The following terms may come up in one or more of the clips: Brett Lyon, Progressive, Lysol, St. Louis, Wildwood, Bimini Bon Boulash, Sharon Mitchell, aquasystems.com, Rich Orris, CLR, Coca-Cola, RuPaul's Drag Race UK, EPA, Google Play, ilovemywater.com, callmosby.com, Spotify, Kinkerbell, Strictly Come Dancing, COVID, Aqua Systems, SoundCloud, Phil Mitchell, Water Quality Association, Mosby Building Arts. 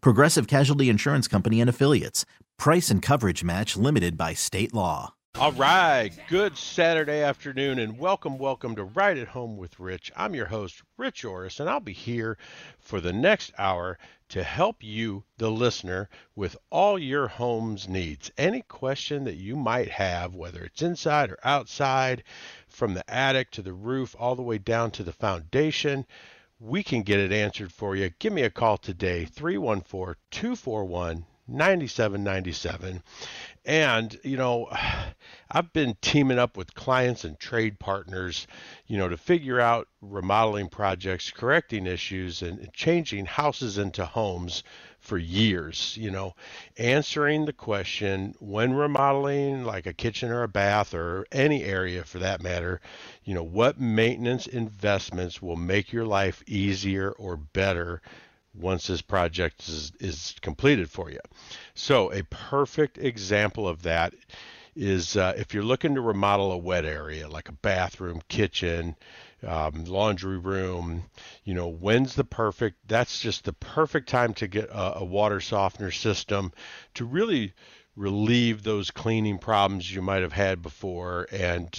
Progressive Casualty Insurance Company and Affiliates. Price and coverage match limited by state law. All right. Good Saturday afternoon and welcome to Right at Home with Rich. I'm your host, Rich Orris, and I'll be here for the next hour to help you, the listener, with all your home's needs. Any question that you might have, whether it's inside or outside, from the attic to the roof, all the way down to the foundation, we can get it answered for you. Give me a call today, 314-241-9797. And, you know, I've been teaming up with clients and trade partners, you know, to figure out remodeling projects, correcting issues, and changing houses into homes for years, you know, answering the question, when remodeling like a kitchen or a bath or any area for that matter, you know, what maintenance investments will make your life easier or better once this project is completed for you. So a perfect example of that is if you're looking to remodel a wet area like a bathroom, kitchen, laundry room, you know, that's just the perfect time to get a water softener system to really relieve those cleaning problems you might have had before and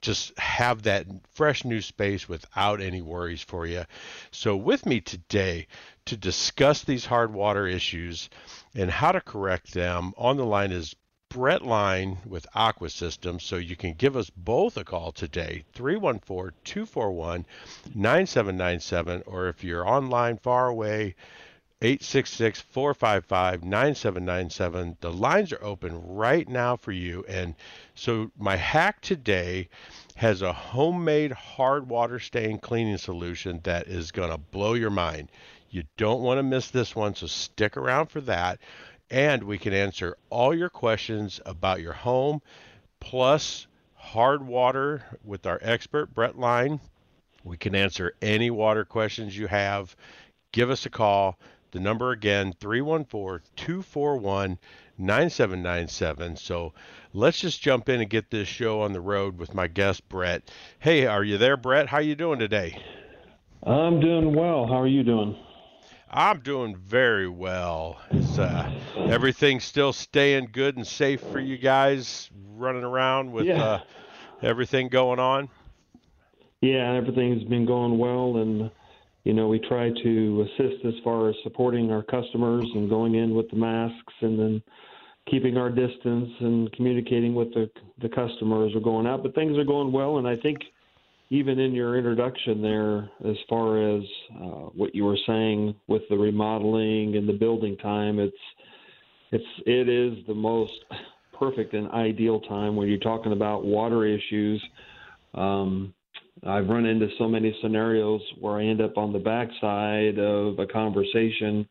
just have that fresh new space without any worries for you. So with me today to discuss these hard water issues and how to correct them on the line is Brett Lyon with Aqua Systems. So you can give us both a call today, 314-241-9797, or if you're online far away, 866-455-9797. The lines are open right now for you. And so my hack today has a homemade hard water stain cleaning solution that is going to blow your mind. You don't want to miss this one, so stick around for that. And we can answer all your questions about your home, plus hard water with our expert, Brett Lyon. We can answer any water questions you have. Give us a call. The number again, 314-241-9797. So let's just jump in and get this show on the road with my guest, Brett. Hey, are you there, Brett? How are you doing today? I'm doing well. How are you doing? I'm doing very well. Is everything still staying good and safe for you guys running around with everything going on? Yeah, everything's been going well, and you know, we try to assist as far as supporting our customers and going in with the masks and then keeping our distance and communicating with the customers are going out. But things are going well, and I think even in your introduction there, as far as what you were saying with the remodeling and the building time, it is the most perfect and ideal time when you're talking about water issues. I've run into so many scenarios where I end up on the backside of a conversation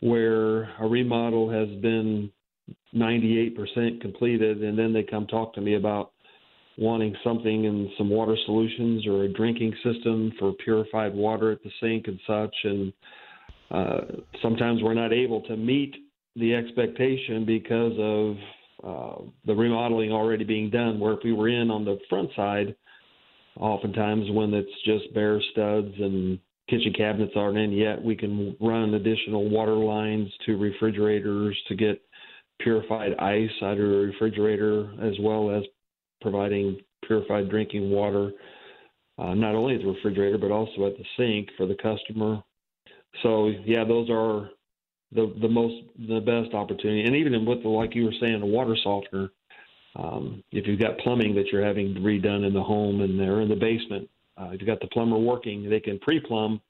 where a remodel has been 98% completed, and then they come talk to me about wanting something in some water solutions or a drinking system for purified water at the sink and such. And sometimes we're not able to meet the expectation because of the remodeling already being done, where if we were in on the front side, oftentimes when it's just bare studs and kitchen cabinets aren't in yet, we can run additional water lines to refrigerators to get purified ice out of a refrigerator, as well as providing purified drinking water, not only at the refrigerator but also at the sink for the customer. So, yeah, those are the best opportunity. And even with the, like you were saying, the water softener, if you've got plumbing that you're having redone in the home and they're in the basement, if you've got the plumber working, they can pre-plumb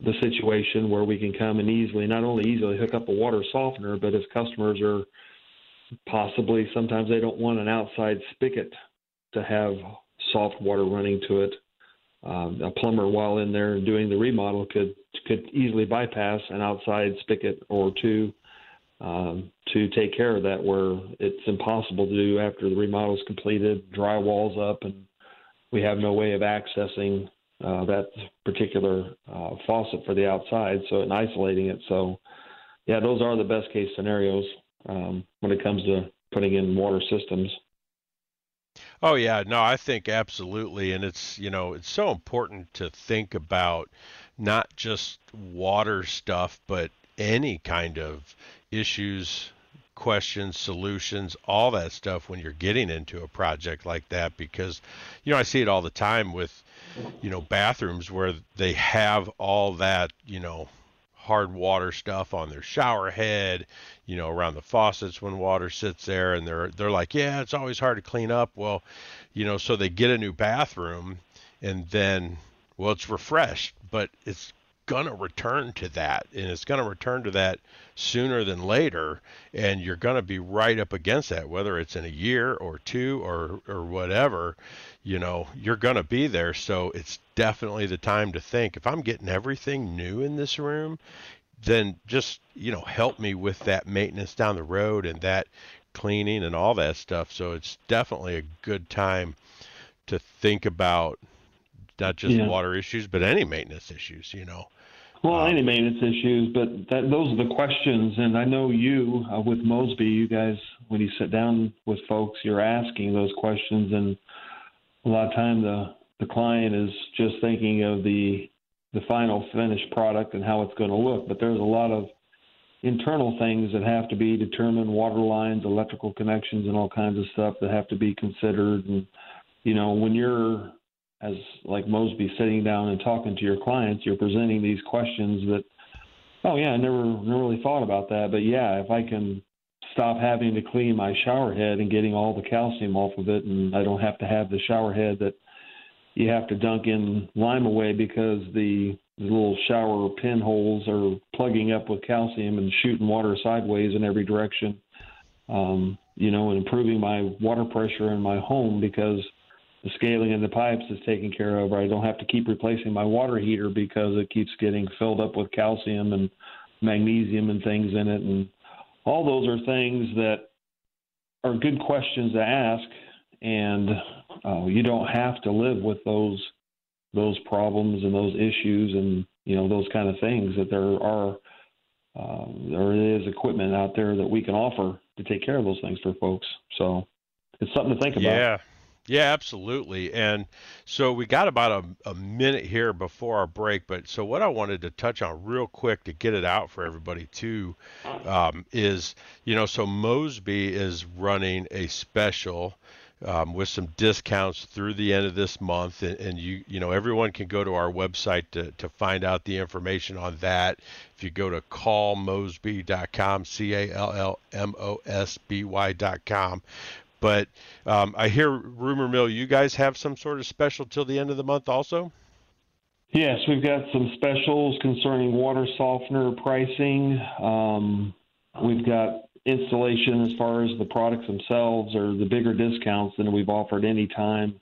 the situation where we can come and not only easily hook up a water softener, but if customers are possibly, sometimes they don't want an outside spigot to have soft water running to it. A plumber, while in there doing the remodel, could easily bypass an outside spigot or two to take care of that, where it's impossible to do after the remodel's completed, drywall's up, and we have no way of accessing that particular faucet for the outside, so and isolating it. So, yeah, those are the best case scenarios when it comes to putting in water systems. Oh, yeah. No, I think absolutely. And it's, you know, it's so important to think about not just water stuff, but any kind of issues, questions, solutions, all that stuff when you're getting into a project like that, because, you know, I see it all the time with, you know, bathrooms where they have all that, you know, hard water stuff on their shower head, you know, around the faucets when water sits there, and they're like, yeah, it's always hard to clean up. Well, you know, so they get a new bathroom and then, well, it's refreshed, but it's going to return to that, and it's going to return to that sooner than later, and you're going to be right up against that, whether it's in a year or two or whatever, you know, you're going to be there. So it's definitely the time to think, if I'm getting everything new in this room, then just, you know, help me with that maintenance down the road and that cleaning and all that stuff. So it's definitely a good time to think about not just water issues, but any maintenance issues, you know. Well, any maintenance issues, but those are the questions. And I know you, with Mosby, you guys, when you sit down with folks, you're asking those questions. And a lot of time the client is just thinking of the final finished product and how it's going to look. But there's a lot of internal things that have to be determined, water lines, electrical connections, and all kinds of stuff that have to be considered. And, you know, when you're, as like Mosby, sitting down and talking to your clients, you're presenting these questions that, oh, yeah, I never really thought about that. But, yeah, if I can stop having to clean my shower head and getting all the calcium off of it, and I don't have to have the shower head that you have to dunk in lime away because the little shower pinholes are plugging up with calcium and shooting water sideways in every direction, you know, and improving my water pressure in my home because the scaling in the pipes is taken care of. I don't have to keep replacing my water heater because it keeps getting filled up with calcium and magnesium and things in it. And all those are things that are good questions to ask, and you don't have to live with those problems and those issues and, you know, those kind of things, that there is equipment out there that we can offer to take care of those things for folks. So it's something to think about. Yeah, absolutely. And so we got about a minute here before our break, but so what I wanted to touch on real quick to get it out for everybody too, is, you know, so Mosby is running a special with some discounts through the end of this month, and you know, everyone can go to our website to find out the information on that. If you go to callmosby.com, callmosby.com. But I hear, rumor mill, you guys have some sort of special till the end of the month also? Yes, we've got some specials concerning water softener pricing. We've got installation as far as the products themselves, or the bigger discounts than we've offered any time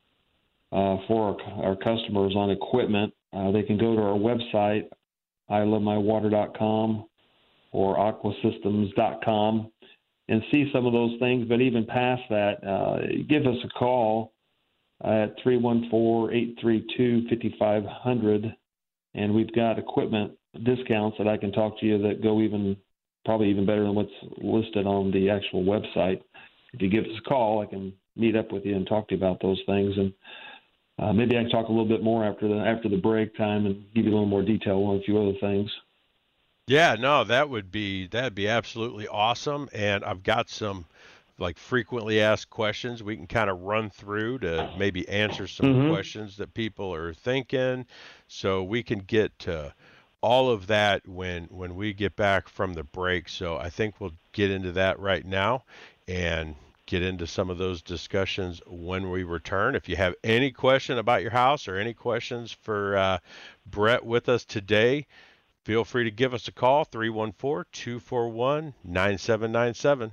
for our customers on equipment. They can go to our website, ilovemywater.com or aquasystems.com, and see some of those things. But even past that, give us a call at 314-832-5500, and we've got equipment discounts that I can talk to you that go probably even better than what's listed on the actual website. If you give us a call, I can meet up with you and talk to you about those things. And maybe I can talk a little bit more after the break time and give you a little more detail on a few other things. Yeah, no, that'd be absolutely awesome. And I've got some like frequently asked questions we can kind of run through to maybe answer some questions that people are thinking, so we can get to all of that when we get back from the break. So I think we'll get into that right now and get into some of those discussions when we return. If you have any question about your house or any questions for Brett with us today, feel free to give us a call, 314-241-9797.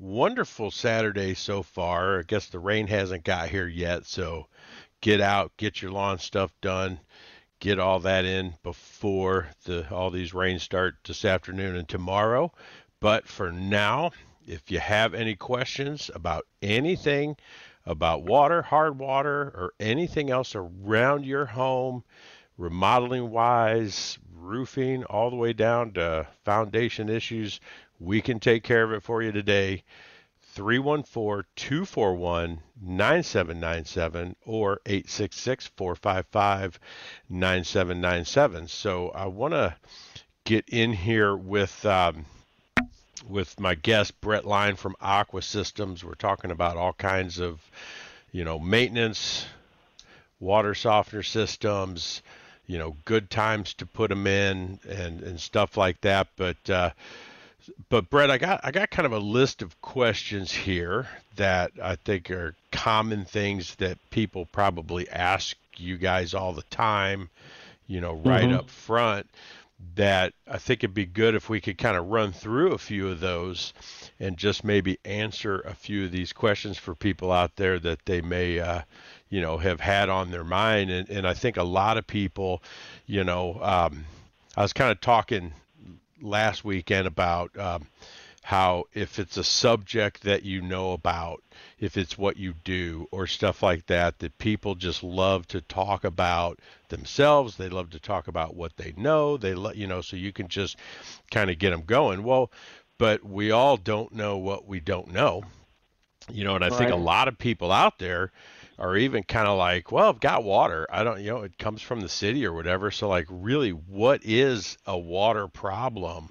Wonderful Saturday so far. I guess the rain hasn't got here yet, so get out, get your lawn stuff done. Get all that in before all these rains start this afternoon and tomorrow. But for now, if you have any questions about anything, about water, hard water, or anything else around your home, remodeling-wise, roofing, all the way down to foundation issues, we can take care of it for you today. 314-241-9797 or 866-455-9797. So I want to get in here with my guest, Brett Lyon from Aqua Systems. We're talking about all kinds of, maintenance, water softener systems, good times to put them in and stuff like that. But Brett, I got kind of a list of questions here that I think are common things that people probably ask you guys all the time, right up front, that I think it'd be good if we could kind of run through a few of those and just maybe answer a few of these questions for people out there that they may, have had on their mind. And I think a lot of people, I was kind of talking last weekend about how if it's a subject that about, if it's what you do or stuff like that, that people just love to talk about themselves. They love to talk about what they know. They so you can just kind of get them going. Well, but we all don't know what we don't know, and I right. think a lot of people out there are even kind of like, well, I've got water. I don't, it comes from the city or whatever. So like, really, what is a water problem,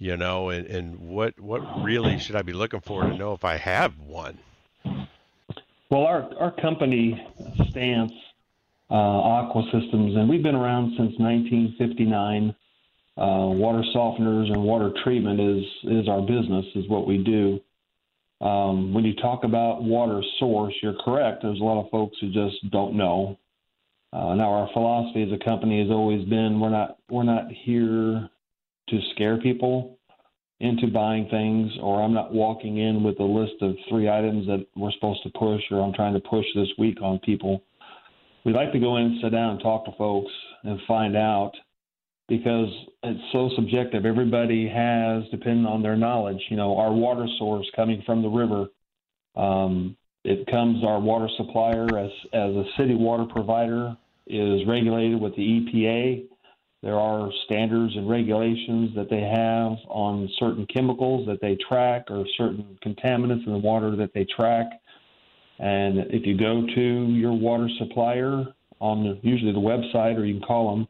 and what really should I be looking for to know if I have one? Well, our company stance, Aqua Systems, and we've been around since 1959. Water softeners and water treatment is our business, is what we do. When you talk about water source, you're correct. There's a lot of folks who just don't know. Now, our philosophy as a company has always been we're not here to scare people. into buying things, or I'm not walking in with a list of 3 items that we're supposed to push, or I'm trying to push this week on people. We like to go in and sit down and talk to folks and find out, because it's so subjective. Everybody has, depending on their knowledge, you know, our water source coming from the river. It comes, our water supplier as a city water provider is regulated with the EPA. There are standards and regulations that they have on certain chemicals that they track, or certain contaminants in the water that they track. And if you go to your water supplier on usually the website, or you can call them,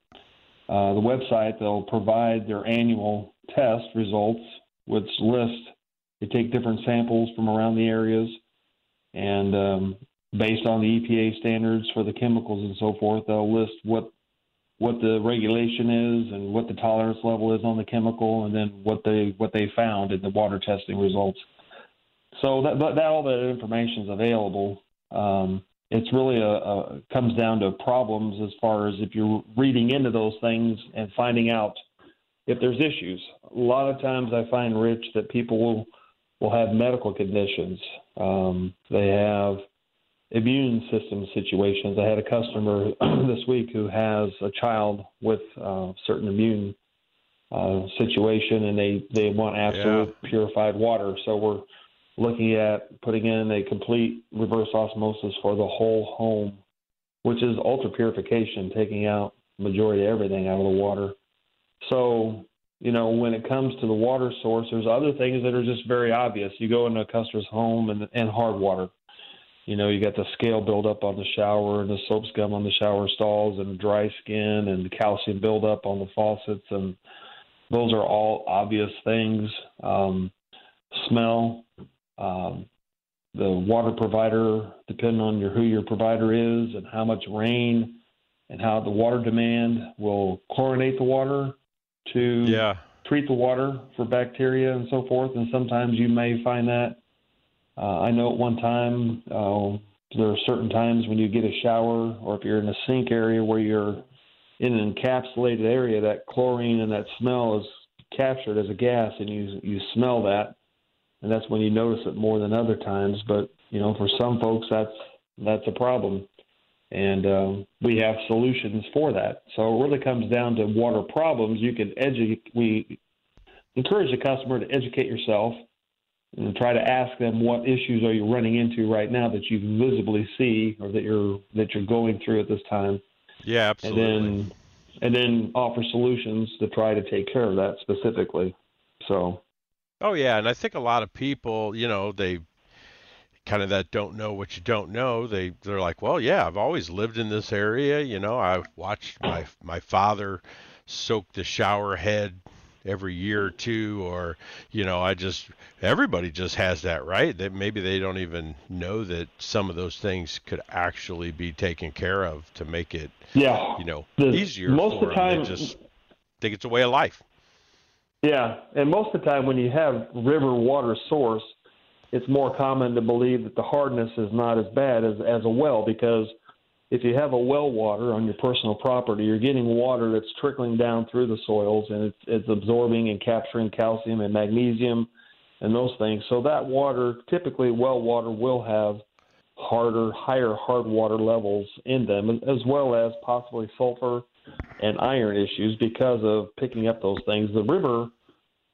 the website, they'll provide their annual test results, which list, they take different samples from around the areas, and based on the EPA standards for the chemicals and so forth, they'll list what the regulation is and what the tolerance level is on the chemical, and then what they found in the water testing results. So that all that information is available. It's really comes down to problems as far as if you're reading into those things and finding out if there's issues. A lot of times I find, Rich, that people will have medical conditions. They have immune system situations. I had a customer this week who has a child with a certain immune situation, and they want absolute purified water. So we're looking at putting in a complete reverse osmosis for the whole home, which is ultra purification, taking out majority of everything out of the water. So, you know, when it comes to the water source, there's other things that are just very obvious. You go into a customer's home and hard water. You know, you got the scale buildup on the shower and the soap scum on the shower stalls and dry skin and the calcium buildup on the faucets. And those are all obvious things. Smell. The water provider, depending on who your provider is and how much rain and how the water demand will chlorinate the water to treat the water for bacteria and so forth. And sometimes you may find that. I know at one time there are certain times when you get a shower, or if you're in a sink area where you're in an encapsulated area, that chlorine and that smell is captured as a gas, and you smell that. And that's when you notice it more than other times. But, you know, for some folks, that's a problem. And we have solutions for that. So it really comes down to water problems. You can we encourage the customer to educate yourself and try to ask them, what issues are you running into right now that you visibly see, or that you're going through at this time? Yeah, absolutely. And then offer solutions to try to take care of that specifically. So... Oh, yeah, and I think a lot of people, you know, they kind of that don't know what you don't know. They're like, well, yeah, I've always lived in this area. You know, I watched my father soak the shower head every year or two, or, you know, everybody just has that, right? That maybe they don't even know that some of those things could actually be taken care of to make it, you know, easier most for of the time, them. They just think it's a way of life. Yeah, and most of the time when you have river water source, it's more common to believe that the hardness is not as bad as a well, because if you have a well water on your personal property, you're getting water that's trickling down through the soils, and it's absorbing and capturing calcium and magnesium and those things. So that water, typically well water, will have higher hard water levels in them, as well as possibly sulfur and iron issues because of picking up those things. The river,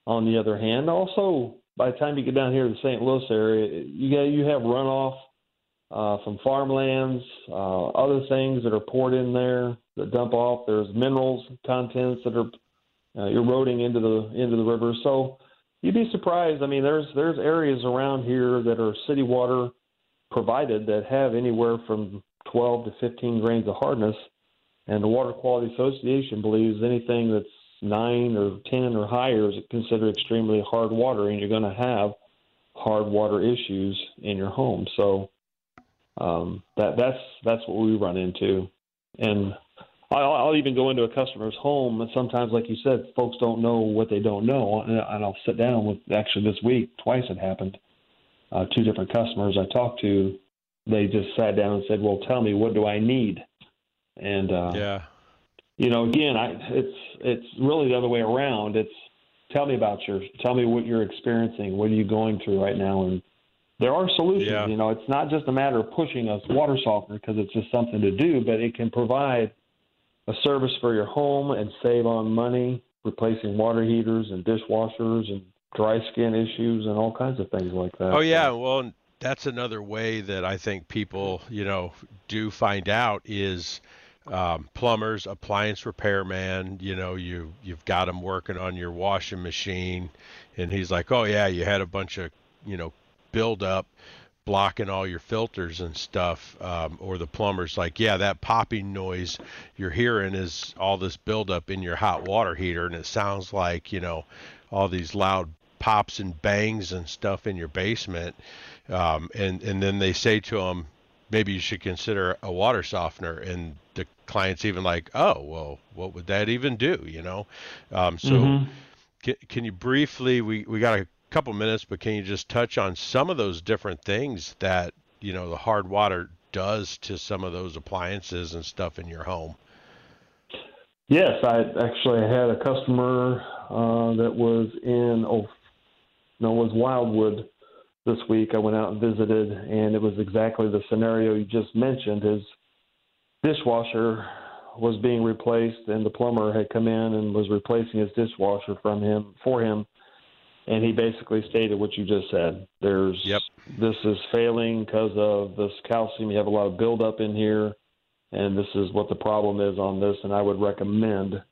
on the other hand, also by the time you get down here to the St. Louis area, you have runoff from farmlands, other things that are poured in there that dump off. There's minerals contents that are eroding into the river. So you'd be surprised. I mean, there's areas around here that are city water provided that have anywhere from 12 to 15 grains of hardness. And the Water Quality Association believes anything that's 9 or 10 or higher is considered extremely hard water, and you're going to have hard water issues in your home. So that's what we run into. And I'll even go into a customer's home, and sometimes, like you said, folks don't know what they don't know. And I'll sit down with, actually this week, twice it happened, 2 different customers I talked to. They just sat down and said, well, tell me, what do I need? And, you know, again, it's really the other way around. It's Tell me what you're experiencing. What are you going through right now? And there are solutions. Yeah. You know, it's not just a matter of pushing a water softener because it's just something to do, but it can provide a service for your home and save on money, replacing water heaters and dishwashers and dry skin issues and all kinds of things like that. Oh, yeah. Well, that's another way that I think people, you know, do find out is plumbers, appliance repairman, you know, you've got him working on your washing machine and he's like, oh, yeah, you had a bunch of, you know, buildup blocking all your filters and stuff, or the plumber's like, yeah, that popping noise you're hearing is all this buildup in your hot water heater, and it sounds like, you know, all these loud pops and bangs and stuff in your basement, and then they say to them, maybe you should consider a water softener, and the client's even like, oh, well, what would that even do, you know? So mm-hmm. Can you briefly, we got a couple minutes, but can you just touch on some of those different things that, you know, the hard water does to some of those appliances and stuff in your home? Yes, I actually had a customer that was was Wildwood this week. I went out and visited, and it was exactly the scenario you just mentioned. His dishwasher was being replaced, and the plumber had come in and was replacing his dishwasher for him. And he basically stated what you just said. This is failing because of this calcium. You have a lot of buildup in here, and this is what the problem is on this, and I would recommend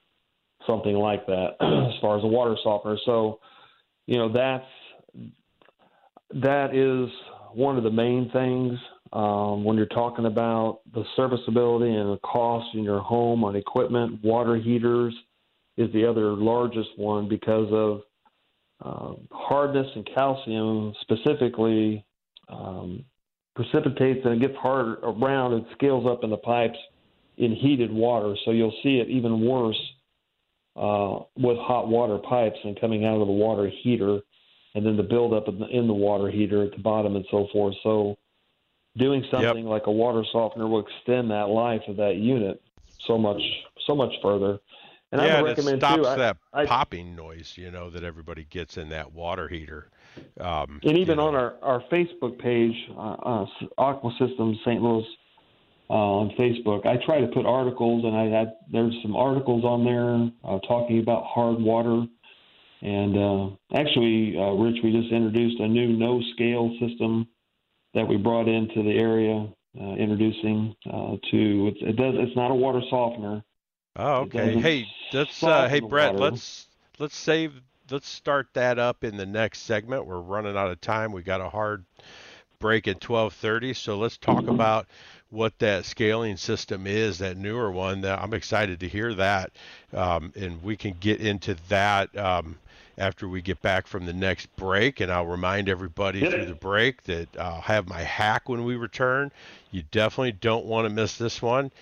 something like that as far as a water softener. So, you know, that is one of the main things when you're talking about the serviceability and the cost in your home on equipment. Water heaters is the other largest one because of hardness, and calcium specifically precipitates, and it gets hard around and scales up in the pipes in heated water. So you'll see it even worse with hot water pipes and coming out of the water heater, and then the buildup in the water heater at the bottom and so forth. So doing something like a water softener will extend that life of that unit so much further. And I would recommend it stops that popping noise, you know, that everybody gets in that water heater. And even on our Facebook page, Aqua Systems St. Louis on Facebook, I try to put articles, and there's some articles on there talking about hard water. And actually, Rich, we just introduced a new no-scale system that we brought into the area, it's not a water softener. Oh, okay. Hey, hey, Brett, let's start that up in the next segment. We're running out of time. We got a hard break at 12:30, so let's talk about what that scaling system is, that newer one. I'm excited to hear that, and we can get into that after we get back from the next break. And I'll remind everybody through the break that I'll have my hack when we return. You definitely don't want to miss this one.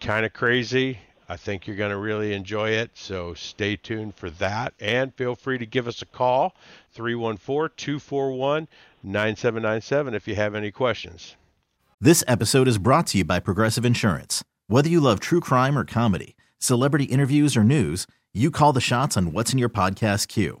Kind of crazy. I think you're going to really enjoy it, so stay tuned for that. And feel free to give us a call, 314-241-9797, if you have any questions. This episode is brought to you by Progressive Insurance. Whether you love true crime or comedy, celebrity interviews or news, you call the shots on what's in your podcast queue.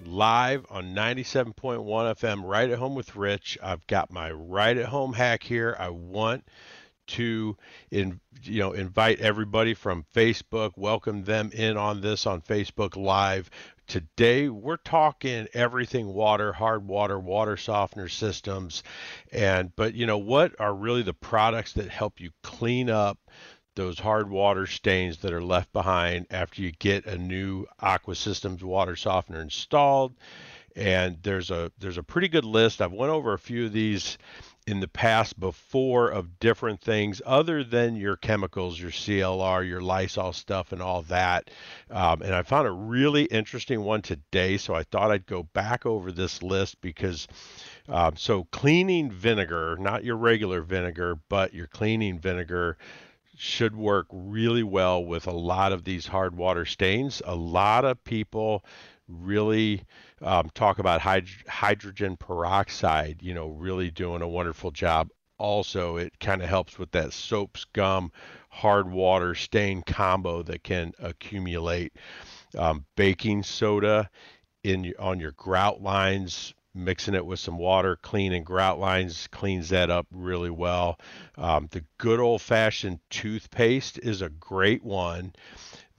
live on 97.1 FM, Right at Home with Rich. I've got my Right at Home hack here. I want to invite everybody from Facebook, welcome them in on this on Facebook Live. Today, we're talking everything water, hard water, water softener systems. But what are really the products that help you clean up those hard water stains that are left behind after you get a new Aqua Systems water softener installed. And there's a pretty good list. I've went over a few of these in the past before of different things other than your chemicals, your CLR, your Lysol stuff and all that. And I found a really interesting one today, so I thought I'd go back over this list because so cleaning vinegar, not your regular vinegar, but your cleaning vinegar should work really well with a lot of these hard water stains. A lot of people really talk about hydrogen peroxide, really doing a wonderful job. Also, it kind of helps with that soap scum, hard water stain combo that can accumulate. Baking soda on your grout lines, mixing it with some water, cleaning grout lines, cleans that up really well. The good old-fashioned toothpaste is a great one.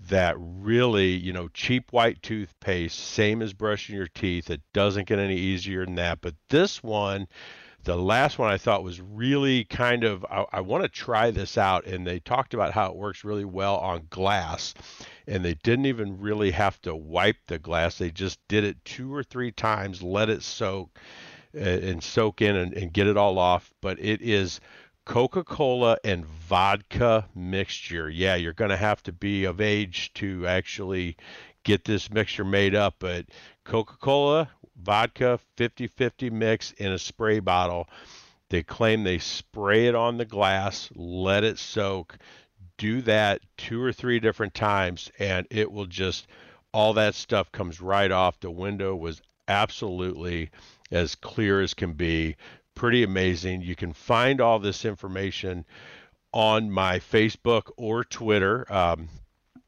That really, cheap white toothpaste, same as brushing your teeth. It doesn't get any easier than that. But this one, the last one I thought was really kind of, I want to try this out. And they talked about how it works really well on glass. And they didn't even really have to wipe the glass. They just did it 2 or 3 times, let it soak and soak in and get it all off. But it is Coca-Cola and vodka mixture. Yeah, you're going to have to be of age to actually get this mixture made up, but Coca-Cola, vodka, 50-50 mix in a spray bottle. They claim they spray it on the glass, let it soak, do that 2 or 3 different times, and it will just, all that stuff comes right off. The window was absolutely as clear as can be. Pretty amazing. You can find all this information on my Facebook or Twitter.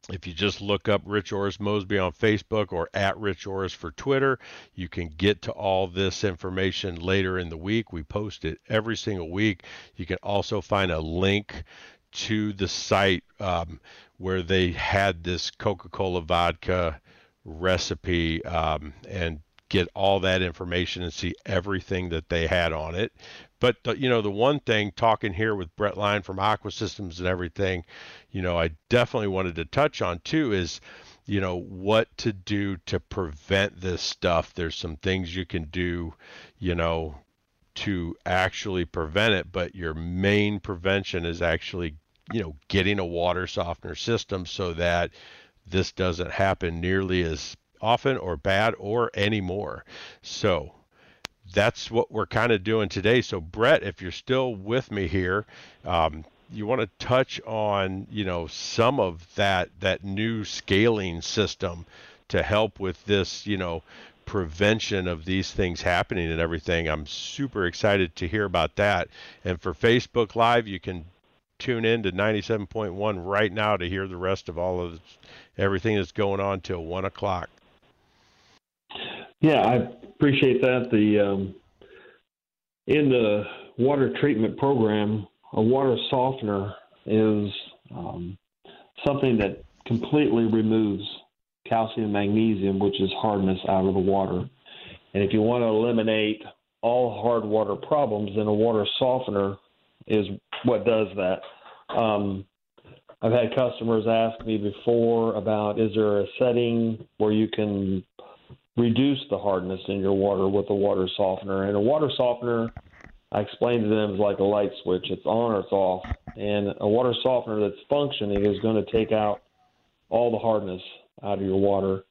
If you just look up Rich Orris Mosby on Facebook or at Rich Orris for Twitter, you can get to all this information later in the week. We post it every single week. You can also find a link to the site where they had this Coca-Cola vodka recipe and get all that information and see everything that they had on it. But, the one thing, talking here with Brett Lyon from Aqua Systems and everything, I definitely wanted to touch on too is, what to do to prevent this stuff. There's some things you can do, to actually prevent it, but your main prevention is actually, getting a water softener system so that this doesn't happen nearly as often or bad or anymore. So that's what we're kind of doing today. So Brett, if you're still with me here, you want to touch on, some of that new scaling system to help with this, prevention of these things happening and everything. I'm super excited to hear about that. And for Facebook Live, you can tune in to 97.1 right now to hear the rest of all of this, everything that's going on till 1 o'clock. Yeah, I appreciate that. In the water treatment program, a water softener is something that completely removes calcium, magnesium, which is hardness, out of the water. And if you want to eliminate all hard water problems, then a water softener is what does that. I've had customers ask me before about, is there a setting where you can reduce the hardness in your water with a water softener? And a water softener, I explained to them, is like a light switch. It's on or it's off. And a water softener that's functioning is going to take out all the hardness out of your water.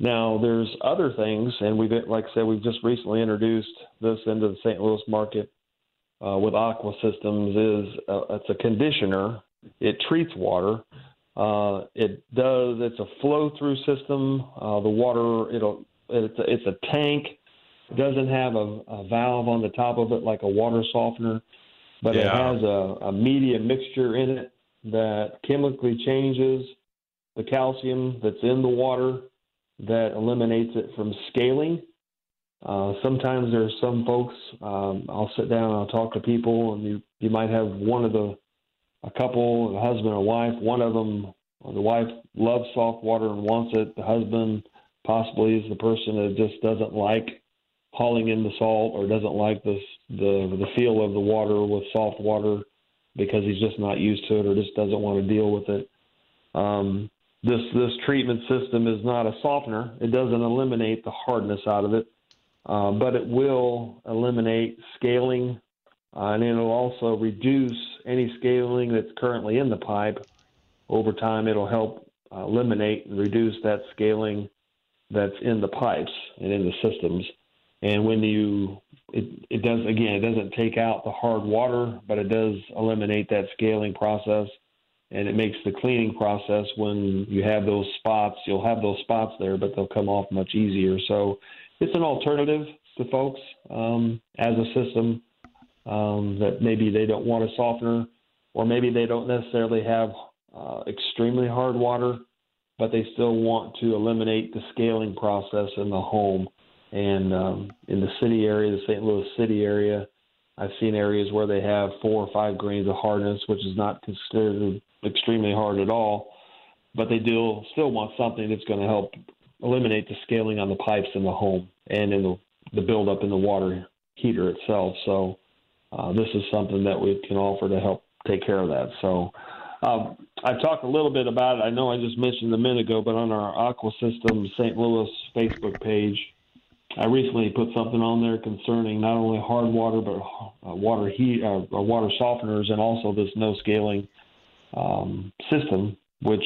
Now, there's other things, and we've just recently introduced this into the St. Louis market with Aqua Systems. It's a conditioner. It treats water. It's a flow-through system. The water, it's a tank. It doesn't have a valve on the top of it like a water softener, but yeah, it has a media mixture in it that chemically changes the calcium that's in the water, that eliminates it from scaling. Sometimes there's some folks, I'll sit down and I'll talk to people, and you might have one of the a couple, a husband and wife. One of them, the wife, loves soft water and wants it. The husband possibly is the person that just doesn't like hauling in the salt or doesn't like the feel of the water with soft water because he's just not used to it or just doesn't want to deal with it. This treatment system is not a softener. It doesn't eliminate the hardness out of it, but it will eliminate scaling, and it will also reduce any scaling that's currently in the pipe. Over time, it will help eliminate and reduce that scaling that's in the pipes and in the systems. And when it doesn't take out the hard water, but it does eliminate that scaling process, and it makes the cleaning process. When you have those spots, you'll have those spots there, but they'll come off much easier. So it's an alternative to folks as a system that maybe they don't want a softener, or maybe they don't necessarily have extremely hard water, but they still want to eliminate the scaling process in the home. And in the city area, the St. Louis city area, I've seen areas where they have 4 or 5 grains of hardness, which is not considered extremely hard at all, but they do still want something that's going to help eliminate the scaling on the pipes in the home and in the buildup in the water heater itself. So this is something that we can offer to help take care of that. So I've talked a little bit about it. I know I just mentioned a minute ago, but on our Aqua Systems St. Louis Facebook page, I recently put something on there concerning not only hard water, but water softeners, and also this no-scaling system, which,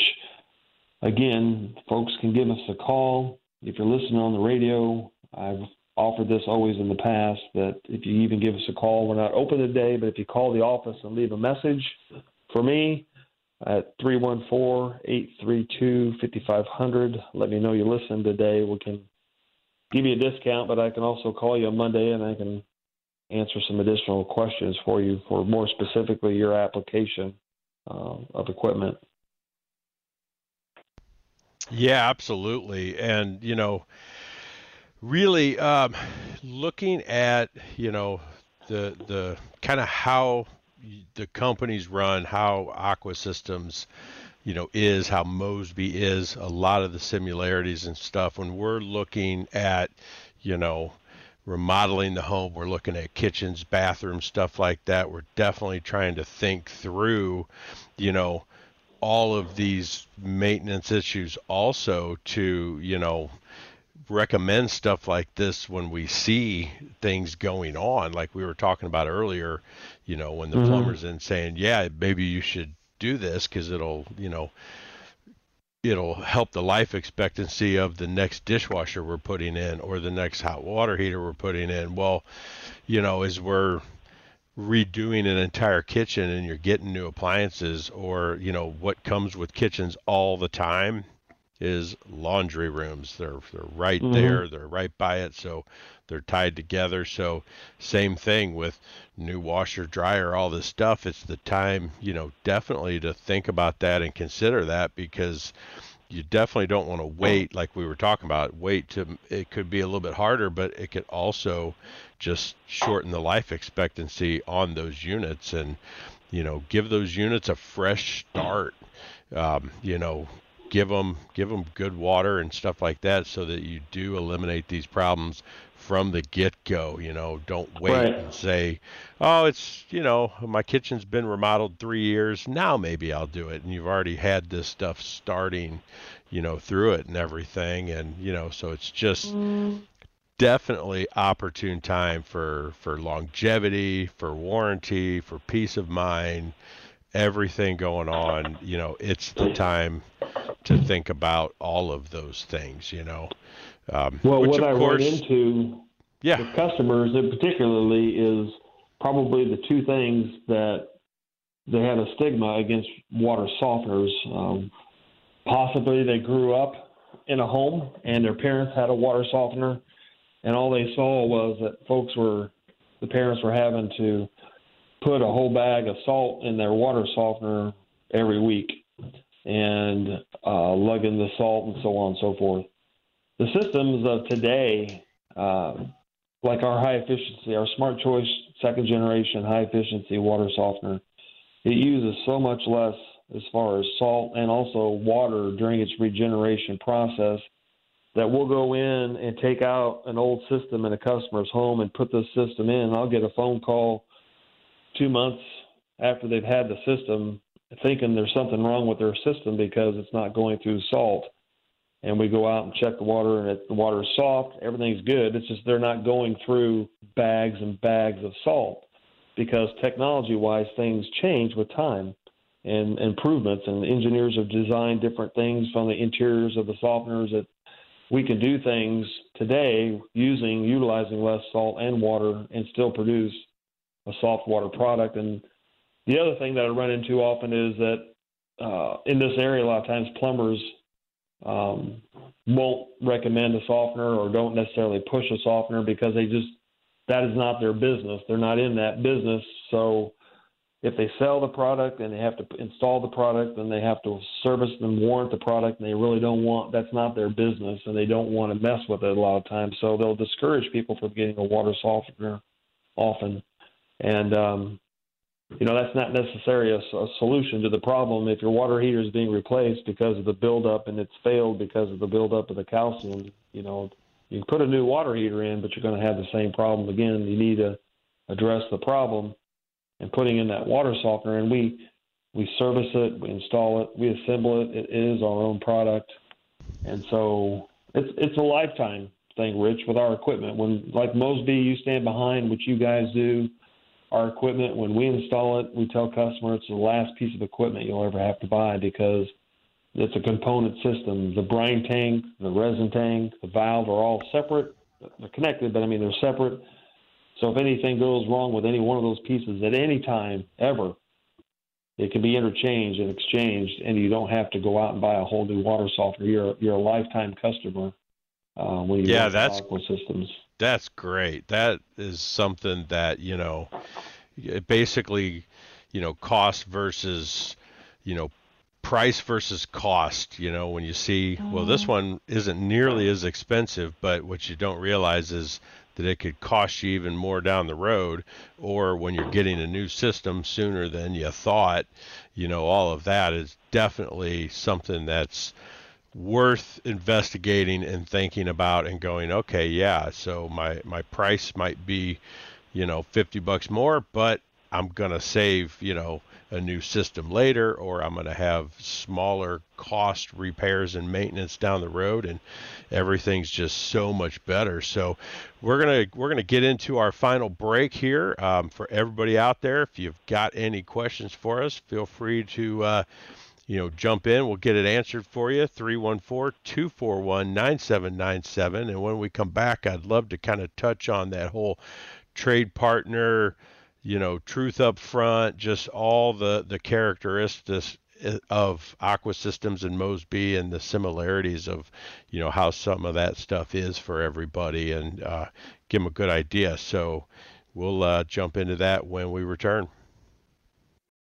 again, folks can give us a call. If you're listening on the radio, I've offered this always in the past, that if you even give us a call, we're not open today, but if you call the office and leave a message for me at 314-832-5500, let me know you listened today. We can give you a discount, but I can also call you on Monday and I can answer some additional questions for you for more specifically your application of equipment. Yeah, absolutely. And, really looking at, the kind of how the companies run, how Aqua Systems is how Mosby is, a lot of the similarities and stuff. When we're looking at, remodeling the home, we're looking at kitchens, bathrooms, stuff like that. We're definitely trying to think through, all of these maintenance issues also to, recommend stuff like this when we see things going on, like we were talking about earlier, when the plumber's in saying, yeah, maybe you should do this because it'll it'll help the life expectancy of the next dishwasher we're putting in or the next hot water heater we're putting in. Well, as we're redoing an entire kitchen and you're getting new appliances, or what comes with kitchens all the time is laundry rooms. They're right there, they're right by it, so they're tied together. So same thing with new washer, dryer, all this stuff. It's the time, definitely to think about that and consider that, because you definitely don't want to wait, like we were talking about, it could be a little bit harder, but it could also just shorten the life expectancy on those units and, give those units a fresh start, give them good water and stuff like that, so that you do eliminate these problems from the get-go. Don't wait and say, oh, it's my kitchen's been remodeled 3 years, now maybe I'll do it, and you've already had this stuff starting through it and everything. And so it's just definitely opportune time for longevity, for warranty, for peace of mind, everything going on. It's the time to think about all of those things. What I run into with customers in particularly is probably the two things that they have a stigma against water softeners. Possibly they grew up in a home and their parents had a water softener, and all they saw was that the parents were having to put a whole bag of salt in their water softener every week and lugging the salt and so on and so forth. The systems of today, like our high efficiency, our Smart Choice second generation high efficiency water softener, It uses so much less as far as salt and also water during its regeneration process that we'll go in and take out an old system in a customer's home and put this system in. I'll get a phone call 2 months after they've had the system thinking there's something wrong with their system because it's not going through salt. And we go out and check the water, and the water is soft. Everything's good. It's just they're not going through bags and bags of salt because technology-wise things change with time and improvements, and engineers have designed different things from the interiors of the softeners that we can do things today utilizing less salt and water and still produce a soft water product. And the other thing that I run into often is that in this area a lot of times plumbers won't recommend a softener or don't necessarily push a softener because that is not their business. They're not in that business. So if they sell the product and they have to install the product and they have to service and warrant the product, and they really that's not their business, and they don't want to mess with it a lot of times. So they'll discourage people from getting a water softener often. And, that's not necessarily a solution to the problem if your water heater is being replaced because of the buildup and it's failed because of the buildup of the calcium. You can put a new water heater in, but you're going to have the same problem again. You need to address the problem, and putting in that water softener, and we service it, we install it, we assemble it. It is our own product, and so it's a lifetime thing, Rich, with our equipment. When, like Mosby, you stand behind what you guys do, our equipment, when we install it, we tell customers it's the last piece of equipment you'll ever have to buy because it's a component system. The brine tank, the resin tank, the valve are all separate. They're connected, but they're separate. So if anything goes wrong with any one of those pieces at any time, ever, it can be interchanged and exchanged, and you don't have to go out and buy a whole new water softener. You're a lifetime customer when you use Aqua Systems. That's great. That is something that, basically, cost versus, price versus cost, when you see, well, this one isn't nearly as expensive, but what you don't realize is that it could cost you even more down the road, or when you're getting a new system sooner than you thought, all of that is definitely something that's worth investigating and thinking about and going, okay, yeah, so my price might be, $50 more, but I'm going to save, a new system later, or I'm going to have smaller cost repairs and maintenance down the road, and everything's just so much better. So we're going to get into our final break here. For everybody out there, if you've got any questions for us, feel free to jump in. We'll get it answered for you. 314-241-9797. And when we come back, I'd love to kind of touch on that whole trade partner, truth up front, just all the characteristics of Aqua Systems and Mosby and the similarities of, how some of that stuff is for everybody, and give them a good idea. So we'll jump into that when we return.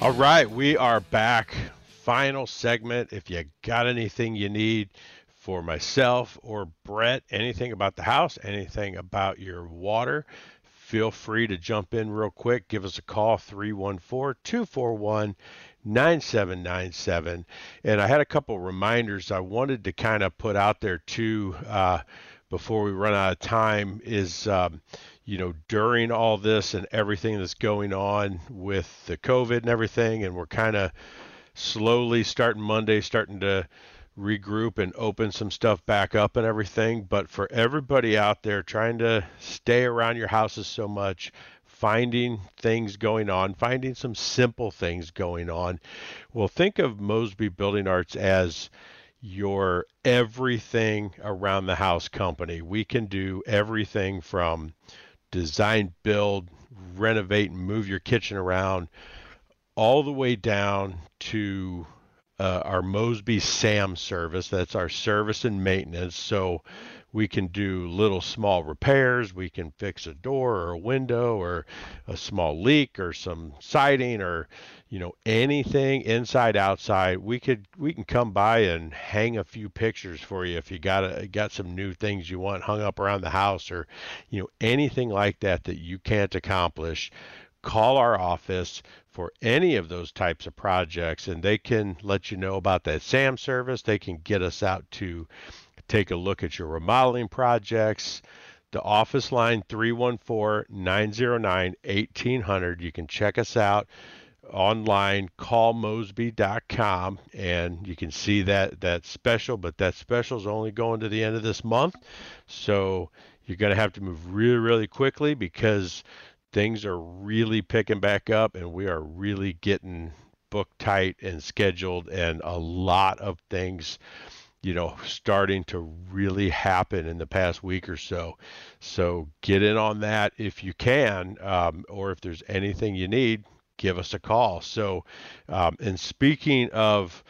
All right, we are back. Final segment. If you got anything you need for myself or Brett, anything about the house, anything about your water, feel free to jump in real quick. Give us a call, 314-241-9797. And I had a couple reminders I wanted to kind of put out there too before we run out of time is, during all this and everything that's going on with the COVID and everything, and we're kind of slowly starting Monday, starting to regroup and open some stuff back up and everything. But for everybody out there trying to stay around your houses so much, finding things going on, finding some simple things going on, well, think of Mosby Building Arts as your everything around the house company. We can do everything from design, build, renovate, and move your kitchen around, all the way down to our Mosby SAM service. That's our service and maintenance. So we can do little small repairs. We can fix a door or a window or a small leak or some siding or, you know, anything inside, outside. We can come by and hang a few pictures for you if you got some new things you want hung up around the house, or, you know, anything like that that you can't accomplish. Call our office for any of those types of projects, and they can let you know about that SAM service. They can get us out to take a look at your remodeling projects. The office line, 314-909-1800. You can check us out online, callmosby.com, and you can see that special, but that special is only going to the end of this month. So you're going to have to move really, really quickly, because things are really picking back up, and we are really getting booked tight and scheduled, and a lot of things, you know, starting to really happen in the past week or so. So get in on that if you can, or if there's anything you need, give us a call. So, and speaking of,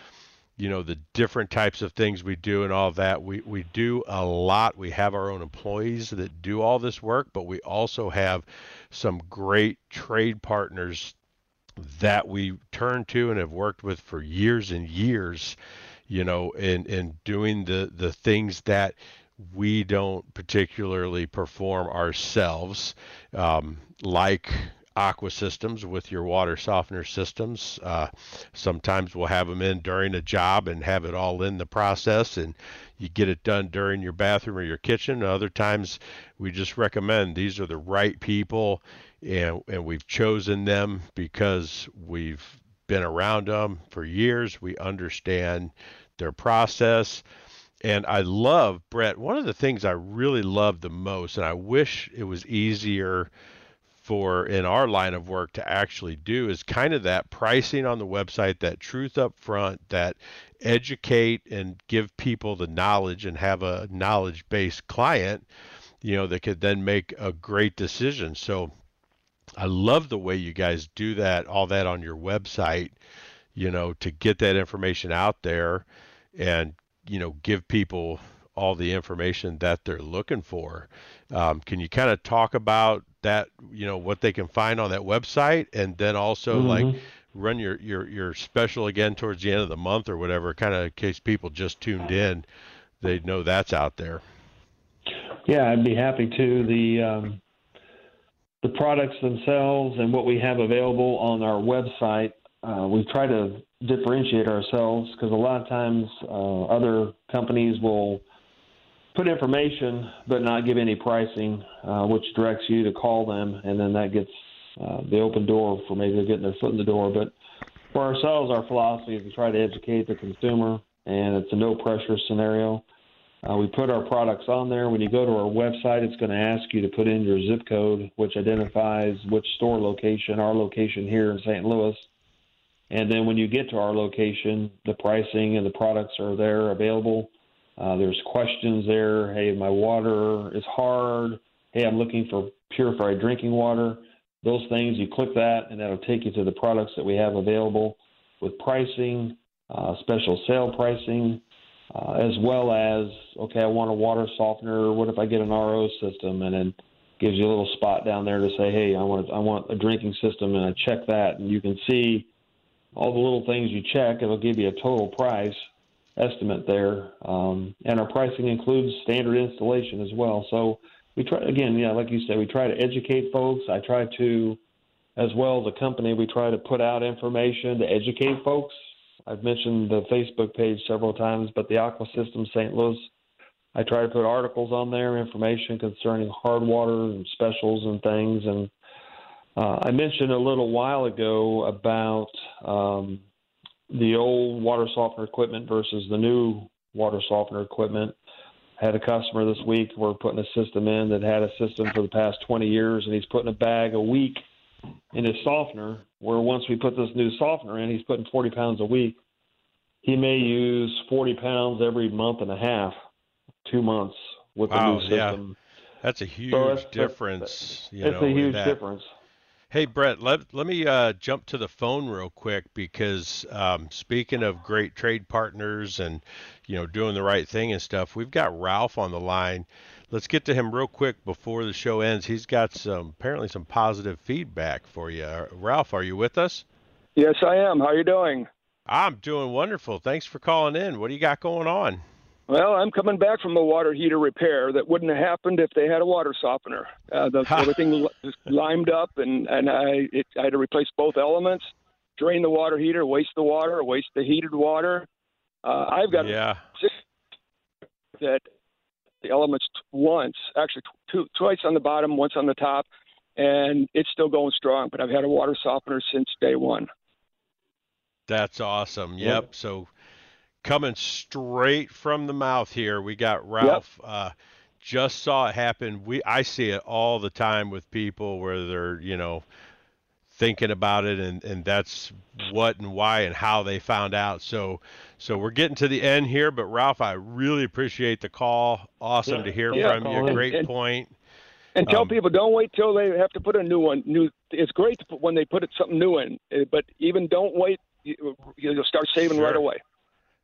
you know, the different types of things we do and all that, we do a lot. We have our own employees that do all this work, but we also have some great trade partners that we turn to and have worked with for years and years, you know, in doing the things that we don't particularly perform ourselves, like Aqua Systems with your water softener systems. Sometimes we'll have them in during a job and have it all in the process, and you get it done during your bathroom or your kitchen. Other times we just recommend these are the right people, and we've chosen them because we've been around them for years. We understand their process. And I love, Brett, one of the things I really love the most, and I wish it was easier for in our line of work to actually do, is kind of that pricing on the website, that truth up front, that educate and give people the knowledge and have a knowledge-based client, you know, that could then make a great decision. So I love the way you guys do that, all that on your website, you know, to get that information out there and, you know, give people all the information that they're looking for. Can you kind of talk about that, you know, what they can find on that website, and then also like run your special again towards the end of the month or whatever, kind of in case people just tuned in, they know that's out there? Yeah, I'd be happy to. The products themselves and what we have available on our website, we try to differentiate ourselves, because a lot of times other companies will put information but not give any pricing, which directs you to call them, and then that gets the open door for maybe getting their foot in the door. But for ourselves, our philosophy is to try to educate the consumer, and it's a no-pressure scenario. We put our products on there. When you go to our website, it's going to ask you to put in your zip code, which identifies which store location, our location here in St. Louis. And then when you get to our location, the pricing and the products are there available. There's questions there. Hey, my water is hard. Hey, I'm looking for purified drinking water. Those things, you click that, and that'll take you to the products that we have available with pricing, special sale pricing, as well as, okay, I want a water softener. What if I get an RO system? And then gives you a little spot down there to say, hey, I want a drinking system, and I check that. And you can see all the little things you check. It'll give you a total price estimate there, and our pricing includes standard installation as well. So we try, again, yeah, like you said, we try to educate folks. I try to, as well as a company, we try to put out information to educate folks. I've mentioned the Facebook page several times, but the Aqua Systems St. Louis, I try to put articles on there, information concerning hard water and specials and things. And I mentioned a little while ago about the old water softener equipment versus the new water softener equipment. I had a customer this week, we're putting a system in that had a system for the past 20 years, and he's putting a bag a week in his softener, where once we put this new softener in, he's putting 40 pounds a week. He may use 40 pounds every month and a half, 2 months with the new system. Yeah. That's a huge difference. It's a huge difference. Hey, Brett, let me jump to the phone real quick because speaking of great trade partners and, you know, doing the right thing and stuff, we've got Ralph on the line. Let's get to him real quick before the show ends. He's got some positive feedback for you. Ralph, are you with us? Yes, I am. How are you doing? I'm doing wonderful. Thanks for calling in. What do you got going on? Well, I'm coming back from a water heater repair that wouldn't have happened if they had a water softener. Everything just limed up, and I had to replace both elements, drain the water heater, waste the heated water. I've got that the elements once, actually twice on the bottom, once on the top, and it's still going strong, but I've had a water softener since day one. That's awesome. Yep. So coming straight from the mouth here, we got Ralph. Yep. Just saw it happen. I see it all the time with people where they're, you know, thinking about it, and that's what and why and how they found out. So we're getting to the end here, but Ralph, I really appreciate the call. Awesome to hear from you. Great point. And tell people, don't wait till they have to put a new one. It's great to put, when they put something new in, but even don't wait. You'll start saving right away.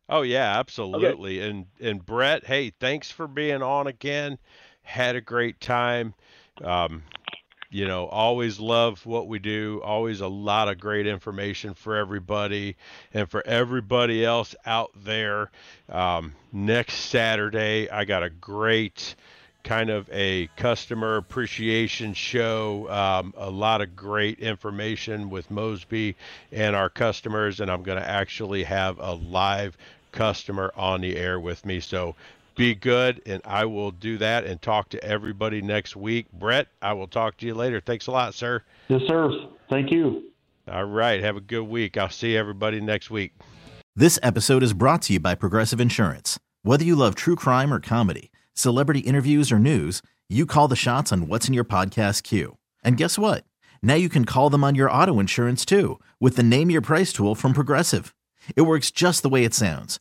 Oh, yeah, absolutely. Okay. And Brett, hey, thanks for being on again. Had a great time. You know, always love what we do. Always a lot of great information for everybody and for everybody else out there. Next Saturday, I got a great kind of a customer appreciation show, a lot of great information with Mosby and our customers, and I'm going to actually have a live customer on the air with me. So be good, and I will do that and talk to everybody next week. Brett, I will talk to you later. Thanks a lot, sir. Yes, sir. Thank you. All right. Have a good week. I'll see everybody next week. This episode is brought to you by Progressive Insurance. Whether you love true crime or comedy, celebrity interviews or news, you call the shots on what's in your podcast queue. And guess what? Now you can call them on your auto insurance too with the Name Your Price tool from Progressive. It works just the way it sounds.